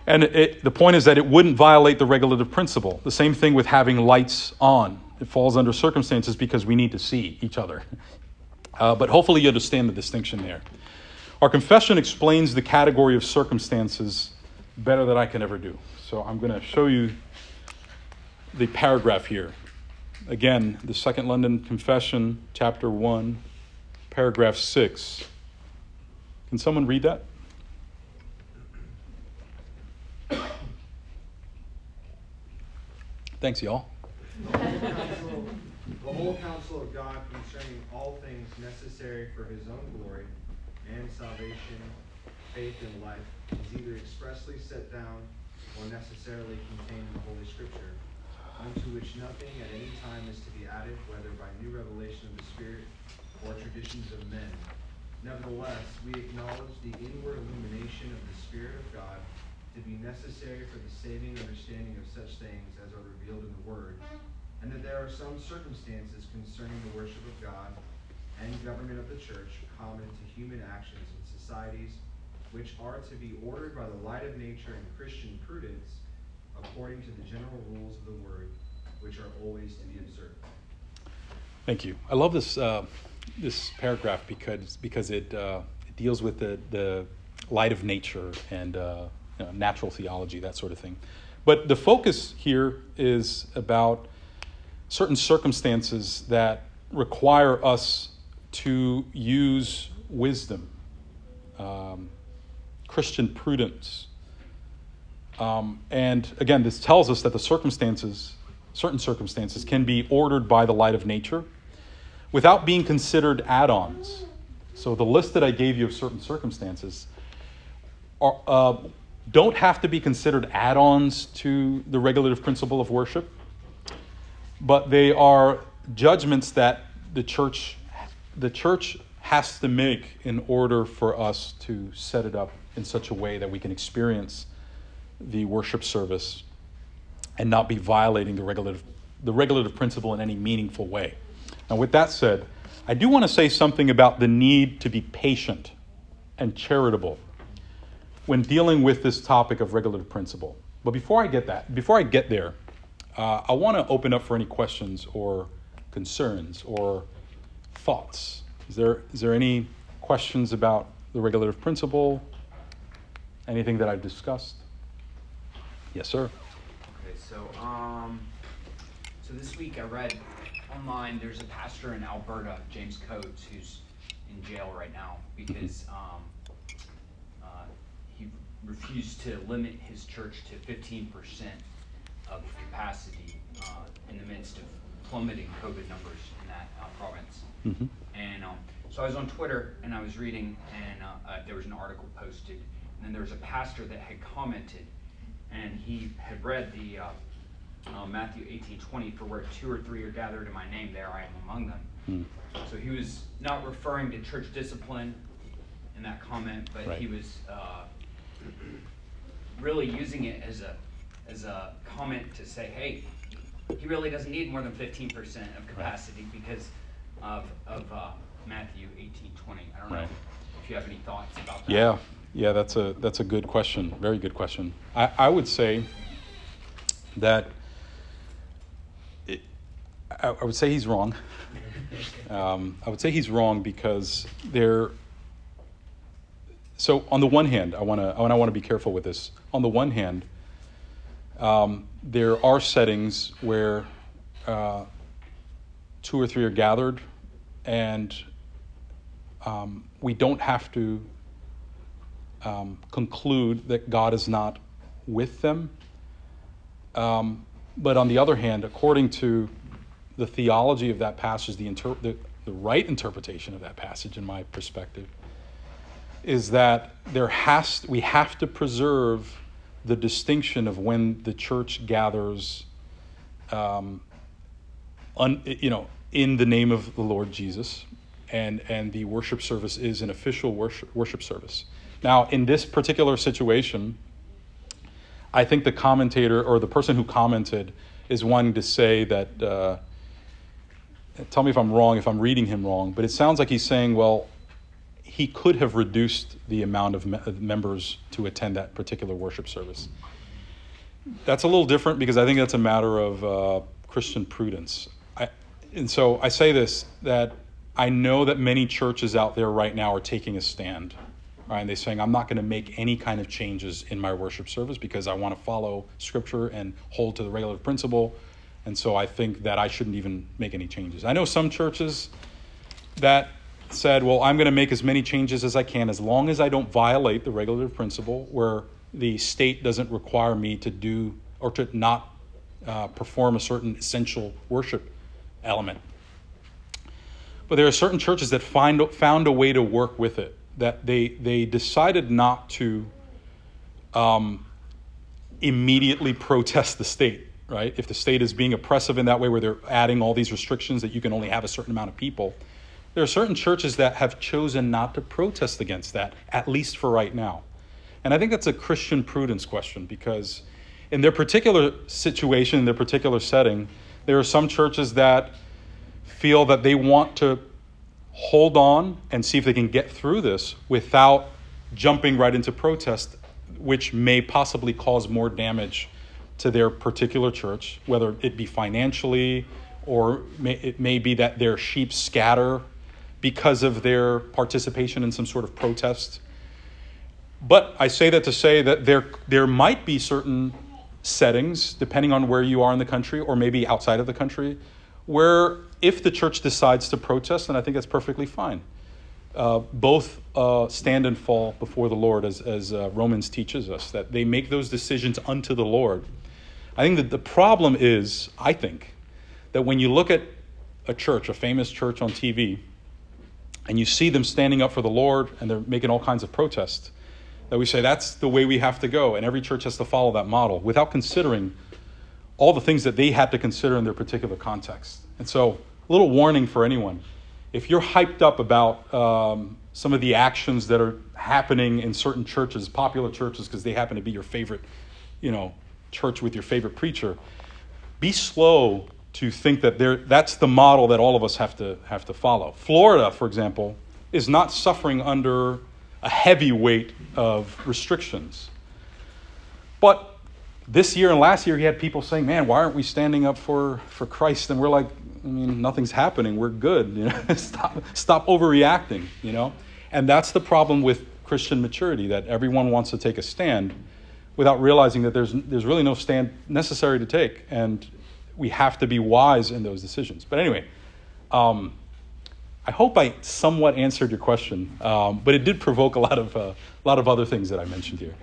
And it, the point is that it wouldn't violate the regulative principle. The same thing with having lights on. It falls under circumstances because we need to see each other. Uh, but hopefully you understand the distinction there. Our confession explains the category of circumstances better than I can ever do. So I'm going to show you the paragraph here. Again, the Second London Confession, chapter one, paragraph six. Can someone read that? Thanks, y'all. The whole, counsel, the whole counsel of God concerning all things necessary for his own glory, man's salvation, faith, and life is either expressly set down or necessarily contained in the Holy Scripture, unto which nothing at any time is to be added, whether by new revelation of the Spirit or traditions of men. Nevertheless, we acknowledge the inward illumination of the Spirit of God to be necessary for the saving understanding of such things as are revealed in the Word, and that there are some circumstances concerning the worship of God and government of the Church common to human actions and societies, which are to be ordered by the light of nature and Christian prudence, according to the general rules of the Word, which are always to be observed. Thank you. I love this uh, this paragraph because because it, uh, it deals with the, the light of nature and uh, you know, natural theology, that sort of thing. But the focus here is about certain circumstances that require us to use wisdom, um, Christian prudence. Um, and again, this tells us that the circumstances, certain circumstances, can be ordered by the light of nature without being considered add-ons. So the list that I gave you of certain circumstances are, uh, don't have to be considered add-ons to the regulative principle of worship, but they are judgments that the church, the church has to make in order for us to set it up in such a way that we can experience the worship service and not be violating the regulative the regulative principle in any meaningful way. Now, with that said, I do want to say something about the need to be patient and charitable when dealing with this topic of regulative principle. But before I get that, before I get there, uh, I want to open up for any questions or concerns or thoughts. Is there is there any questions about the regulative principle? Anything that I've discussed? Yes, sir. Okay, so um, so this week I read online there's a pastor in Alberta, James Coates, who's in jail right now because um, uh, he refused to limit his church to fifteen percent of capacity uh, in the midst of plummeting COVID numbers in that uh, province. Mm-hmm. And um, so I was on Twitter and I was reading, and uh, uh, there was an article posted, and then there was a pastor that had commented. And he had read the uh, uh, Matthew eighteen twenty, for where two or three are gathered in my name, there I am among them. Mm. So he was not referring to church discipline in that comment, but right. He was uh, really using it as a as a comment to say, hey, he really doesn't need more than fifteen percent of capacity right. because of of uh, Matthew eighteen twenty. I don't right. know if you have any thoughts about that. Yeah. Yeah, that's a that's a good question. Very good question. I, I would say that it, I, I would say he's wrong. Um, I would say he's wrong because there. So on the one hand, I want to I want to be careful with this. On the one hand, um, there are settings where uh, two or three are gathered, and um, we don't have to. Um, conclude that God is not with them. Um, but on the other hand, according to the theology of that passage, the, inter- the, the right interpretation of that passage, in my perspective, is that there has we have to preserve the distinction of when the church gathers, um, un, you know, in the name of the Lord Jesus, and and the worship service is an official worship, worship service. Now, in this particular situation, I think the commentator or the person who commented is wanting to say that, uh, tell me if I'm wrong, if I'm reading him wrong, but it sounds like he's saying, well, he could have reduced the amount of, me- of members to attend that particular worship service. That's a little different because I think that's a matter of uh, Christian prudence. I, and so I say this, that I know that many churches out there right now are taking a stand. Right, and they're saying, I'm not going to make any kind of changes in my worship service because I want to follow Scripture and hold to the regulative principle. And so I think that I shouldn't even make any changes. I know some churches that said, well, I'm going to make as many changes as I can as long as I don't violate the regulative principle where the state doesn't require me to do or to not uh, perform a certain essential worship element. But there are certain churches that find found a way to work with it, that they they decided not to um, immediately protest the state, right? If the state is being oppressive in that way where they're adding all these restrictions that you can only have a certain amount of people, there are certain churches that have chosen not to protest against that, at least for right now. And I think that's a Christian prudence question, because in their particular situation, in their particular setting, there are some churches that feel that they want to hold on and see if they can get through this without jumping right into protest, which may possibly cause more damage to their particular church, whether it be financially, or may, it may be that their sheep scatter because of their participation in some sort of protest. But I say that to say that there there might be certain settings, depending on where you are in the country or maybe outside of the country, where if the church decides to protest, then I think that's perfectly fine. Uh, both uh, stand and fall before the Lord, as, as uh, Romans teaches us, that they make those decisions unto the Lord. I think that the problem is, I think, that when you look at a church, a famous church on T V, and you see them standing up for the Lord and they're making all kinds of protests, that we say that's the way we have to go, and every church has to follow that model without considering all the things that they had to consider in their particular context. And so, a little warning for anyone. If you're hyped up about um, some of the actions that are happening in certain churches, popular churches, because they happen to be your favorite, you know, church with your favorite preacher, be slow to think that they're, that's the model that all of us have to have to follow. Florida, for example, is not suffering under a heavy weight of restrictions. But this year and last year, you had people saying, man, why aren't we standing up for, for Christ? And we're like, I mean, nothing's happening. We're good. You know? stop, stop overreacting, you know? And that's the problem with Christian maturity, that everyone wants to take a stand without realizing that there's there's really no stand necessary to take. And we have to be wise in those decisions. But anyway, um, I hope I somewhat answered your question, um, but it did provoke a lot of uh, a lot of other things that I mentioned here.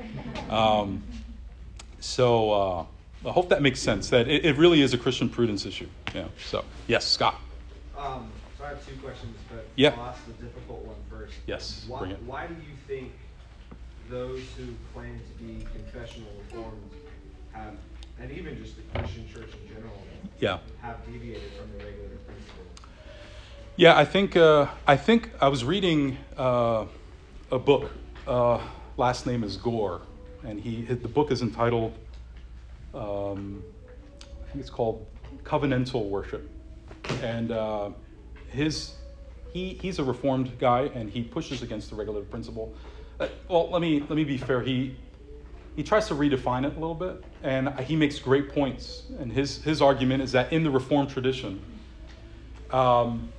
Um, so uh, I hope that makes sense. That it, it really is a Christian prudence issue. Yeah. So yes, Scott. Um, so I have two questions, but yeah. I'll ask the difficult one first. Yes. Why, bring it. Why do you think those who claim to be confessional reformed have, and even just the Christian church in general, yeah. have deviated from the regular principle? Yeah, I think uh, I think I was reading uh, a book. Uh, last name is Gore, and he the book is entitled, um, I think it's called Covenantal Worship. And uh, his he he's a Reformed guy, and he pushes against the regulative principle. Uh, well, let me let me be fair. He he tries to redefine it a little bit, and he makes great points. And his his argument is that in the Reformed tradition, Um,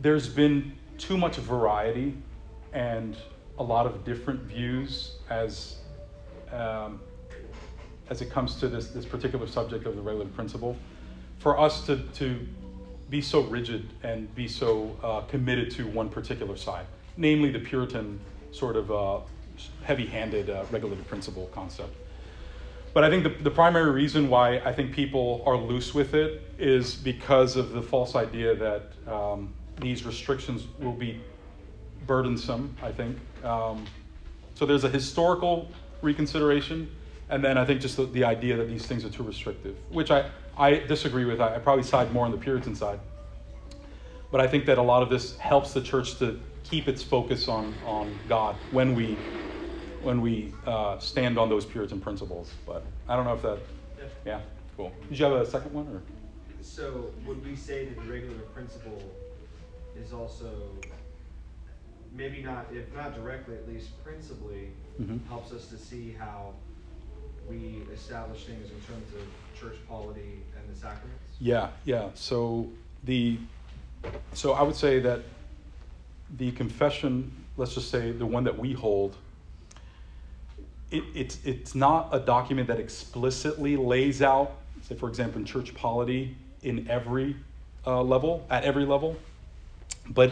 there's been too much variety and a lot of different views as um, as it comes to this, this particular subject of the regulative principle. For us to, to be so rigid and be so uh, committed to one particular side, namely the Puritan sort of uh, heavy-handed uh, regulative principle concept. But I think the, the primary reason why I think people are loose with it is because of the false idea that um, these restrictions will be burdensome, I think. Um, so there's a historical reconsideration, and then I think just the, the idea that these things are too restrictive, which I, I disagree with. I, I probably side more on the Puritan side. But I think that a lot of this helps the church to keep its focus on, on God when we when we uh, stand on those Puritan principles. But I don't know if that, yeah. yeah, cool. Did you have a second one? Or? So would we say that the regular principle is also, maybe not, if not directly, at least principally, mm-hmm. helps us to see how we establish things in terms of church polity and the sacraments? Yeah, yeah. So the, so I would say that the confession, let's just say the one that we hold, It, it's it's not a document that explicitly lays out say, for example, in church polity in every uh, level, at every level. But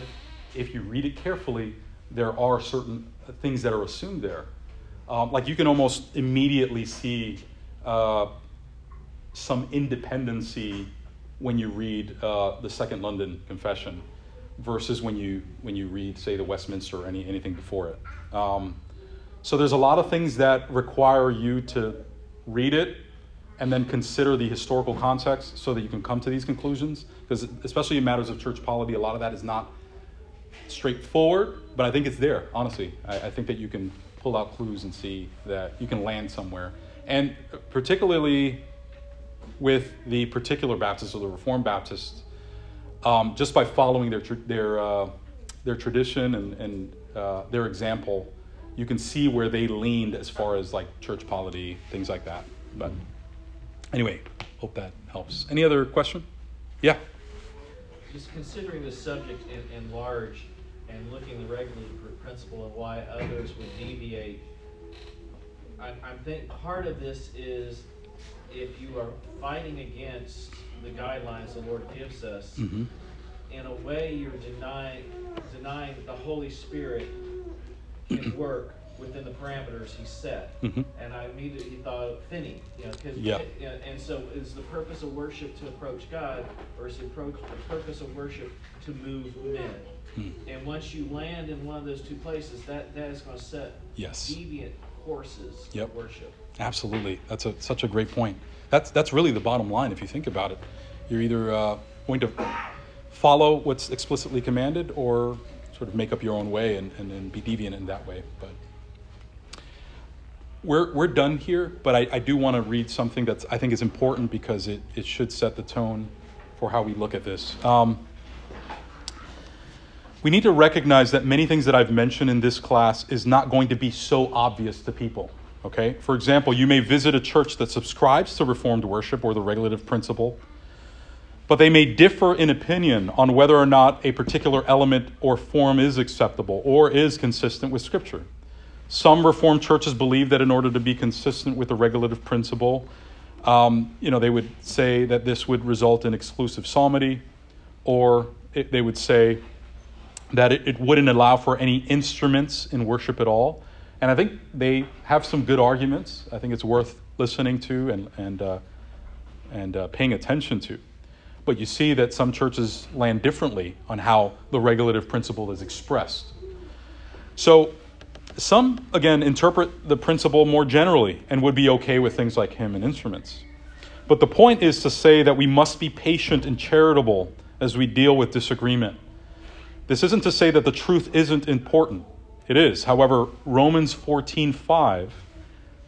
if you read it carefully, there are certain things that are assumed there. Um, like you can almost immediately see uh, some independency when you read uh, the Second London Confession versus when you when you read, say, the Westminster or any, anything before it. Um, so there's a lot of things that require you to read it and then consider the historical context so that you can come to these conclusions. Because especially in matters of church polity, a lot of that is not straightforward, but I think it's there, honestly. I, I think that you can pull out clues and see that you can land somewhere. And particularly with the particular Baptists or the Reformed Baptists, um, just by following their their uh, their tradition and, and uh, their example, you can see where they leaned as far as like church polity, things like that. But anyway, hope that helps. Any other question? Yeah. Just considering the subject in, in large and looking regularly for principle and why others would deviate, I, I think part of this is, if you are fighting against the guidelines the Lord gives us, mm-hmm. in a way you're denying denying that the Holy Spirit can work within the parameters He set. Mm-hmm. And I immediately thought of Finney, you know, because yeah. and so is the purpose of worship to approach God, or is the, approach, the purpose of worship to move men? Mm-hmm. And once you land in one of those two places, that that is going to set yes. deviant courses yep. of worship. Absolutely. That's a, such a great point. That's that's really the bottom line if you think about it. You're either uh, going to follow what's explicitly commanded or sort of make up your own way and, and, and be deviant in that way. But we're we're done here, but I, I do want to read something that's I think is important because it, it should set the tone for how we look at this. Um, we need to recognize that many things that I've mentioned in this class is not going to be so obvious to people. Okay. For example, you may visit a church that subscribes to Reformed worship or the regulative principle, but they may differ in opinion on whether or not a particular element or form is acceptable or is consistent with Scripture. Some Reformed churches believe that in order to be consistent with the regulative principle, um, you know, they would say that this would result in exclusive psalmody, or it, they would say that it, it wouldn't allow for any instruments in worship at all. And I think they have some good arguments. I think it's worth listening to and and uh, and uh, paying attention to. But you see that some churches land differently on how the regulative principle is expressed. So some, again, interpret the principle more generally and would be okay with things like hymn and instruments. But the point is to say that we must be patient and charitable as we deal with disagreement. This isn't to say that the truth isn't important. It is. However, Romans fourteen five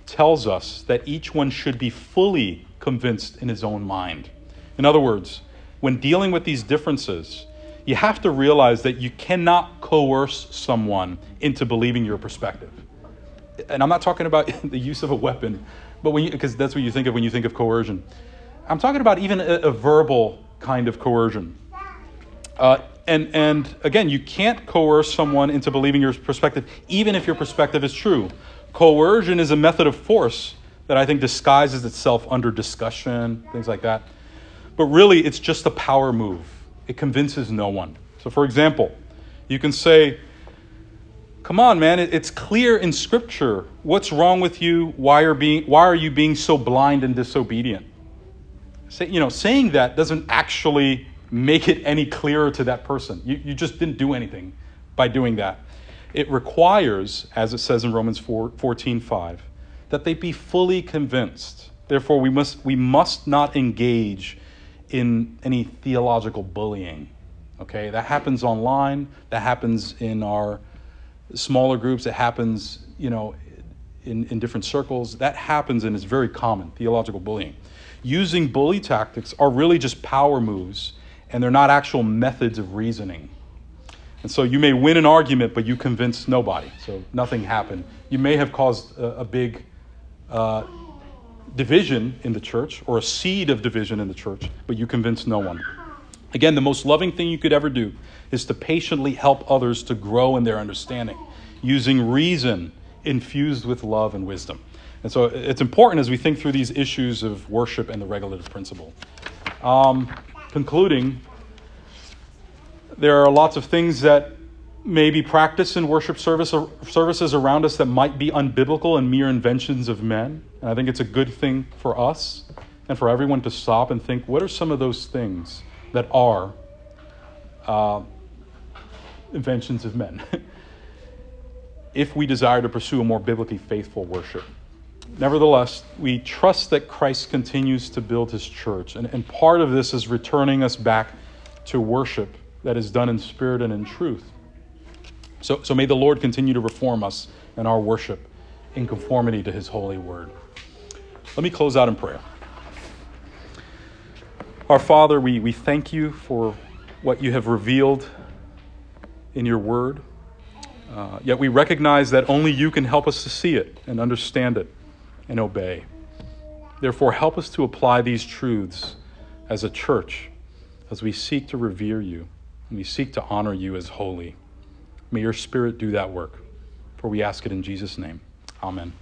tells us that each one should be fully convinced in his own mind. In other words, when dealing with these differences, you have to realize that you cannot coerce someone into believing your perspective. And I'm not talking about the use of a weapon, but when you, because that's what you think of when you think of coercion. I'm talking about even a, a verbal kind of coercion. Uh, And and again, you can't coerce someone into believing your perspective, even if your perspective is true. Coercion is a method of force that I think disguises itself under discussion, things like that. But really, it's just a power move. It convinces no one. So for example, you can say, come on, man, it's clear in Scripture. What's wrong with you? Why are being why are you being so blind and disobedient? Say, you know, saying that doesn't actually make it any clearer to that person. You, you just didn't do anything by doing that. It requires, as it says in Romans fourteen five, that they be fully convinced. Therefore, we must we must not engage in any theological bullying. Okay, that happens online. That happens in our smaller groups. It happens, you know, in, in different circles. That happens and is very common. Theological bullying, using bully tactics, are really just power moves. And they're not actual methods of reasoning. And so you may win an argument, but you convince nobody. So nothing happened. You may have caused a, a big uh, division in the church, or a seed of division in the church, but you convince no one. Again, the most loving thing you could ever do is to patiently help others to grow in their understanding, using reason infused with love and wisdom. And so it's important as we think through these issues of worship and the regulative principle. Um, concluding, there are lots of things that may be practiced in worship service or services around us that might be unbiblical and mere inventions of men. And I think it's a good thing for us and for everyone to stop and think, what are some of those things that are uh, inventions of men? If we desire to pursue a more biblically faithful worship. Nevertheless, we trust that Christ continues to build his church. And, and part of this is returning us back to worship that is done in spirit and in truth. So, so may the Lord continue to reform us in our worship in conformity to his holy word. Let me close out in prayer. Our Father, we, we thank you for what you have revealed in your word. Uh, yet we recognize that only you can help us to see it and understand it and obey. Therefore, help us to apply these truths as a church as we seek to revere you and we seek to honor you as holy. May your Spirit do that work, for we ask it in Jesus' name. Amen.